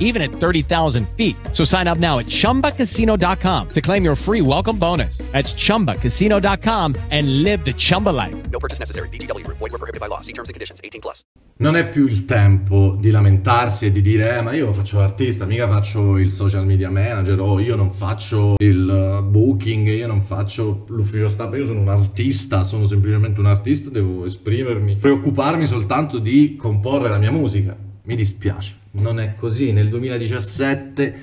even at 30,000 feet. So sign up now at ChumbaCasino.com to claim your free welcome bonus. That's ChumbaCasino.com and live the Chumba life. No purchase necessary. VGW. Void where prohibited by law. See terms and conditions. 18 plus. Non è più il tempo di lamentarsi e di dire ma io faccio l'artista, mica faccio il social media manager, o io non faccio il booking, io non faccio l'ufficio stampa, io sono un artista, sono semplicemente un artista, devo esprimermi, preoccuparmi soltanto di comporre la mia musica. Mi dispiace, non è così. Nel 2017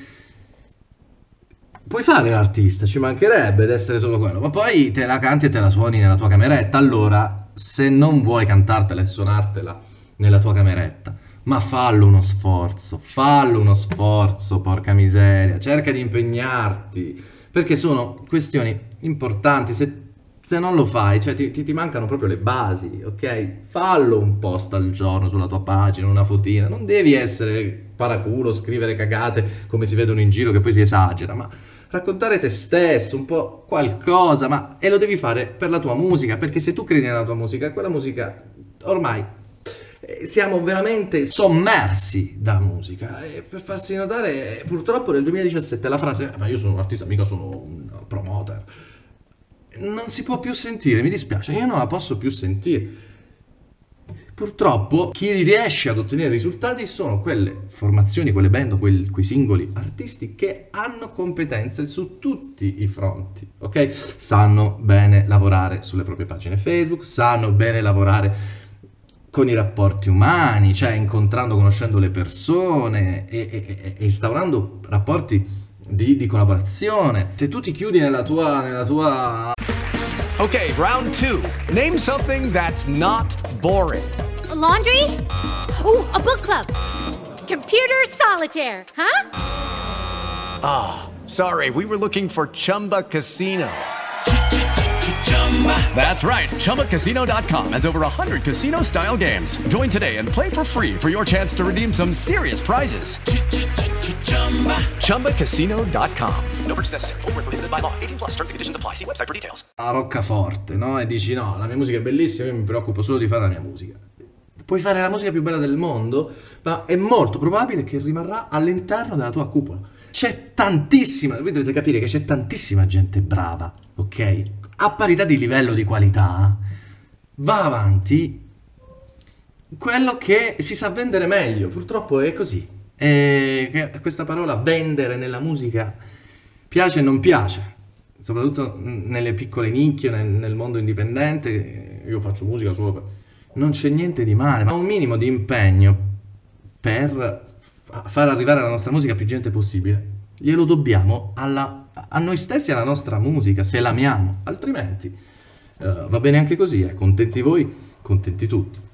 puoi fare l'artista, ci mancherebbe ad essere solo quello, ma poi te la canti e te la suoni nella tua cameretta. Allora, se non vuoi cantartela e suonartela nella tua cameretta, ma fallo uno sforzo, porca miseria, cerca di impegnarti, perché sono questioni importanti. Se non lo fai, cioè ti mancano proprio le basi, ok? Fallo un post al giorno sulla tua pagina, una fotina, non devi essere paraculo, scrivere cagate come si vedono in giro che poi si esagera, ma raccontare te stesso, un po' qualcosa, ma e lo devi fare per la tua musica, perché se tu credi nella tua musica, quella musica ormai siamo veramente sommersi da musica. E per farsi notare, purtroppo nel 2017 la frase ma io sono un artista, mica sono un promoter, non si può più sentire, mi dispiace, io non la posso più sentire. Purtroppo chi riesce ad ottenere risultati sono quelle formazioni, quelle band, quei singoli artisti che hanno competenze su tutti i fronti, ok? Sanno bene lavorare sulle proprie pagine Facebook, sanno bene lavorare con i rapporti umani, cioè incontrando, conoscendo le persone e instaurando rapporti di collaborazione. Se tu ti chiudi nella tua... Ok, round two. Name something that's not boring. A laundry? Ooh, a book club. Computer solitaire, huh? Ah, oh, sorry, we were looking for Chumba Casino. That's right, ChumbaCasino.com has over 100 casino-style games. Join today and play for free for your chance to redeem some serious prizes. ChumbaCasino.com. No purchase necessary. Void where prohibited by law. 18 plus. Terms and conditions apply. See website for details. A roccaforte, no? E dici no, la mia musica è bellissima, io mi preoccupo solo di fare la mia musica. Puoi fare la musica più bella del mondo, ma è molto probabile che rimarrà all'interno della tua cupola. C'è tantissima, voi dovete capire che c'è tantissima gente brava, ok? A parità di livello di qualità va avanti quello che si sa vendere meglio. Purtroppo è così. E questa parola vendere nella musica piace e non piace, soprattutto nelle piccole nicchie, nel mondo indipendente. Io faccio musica solo per... non c'è niente di male, ma un minimo di impegno per far arrivare la nostra musica a più gente possibile glielo dobbiamo a noi stessi e alla nostra musica, se l'amiamo. Altrimenti va bene anche così, contenti voi, contenti tutti.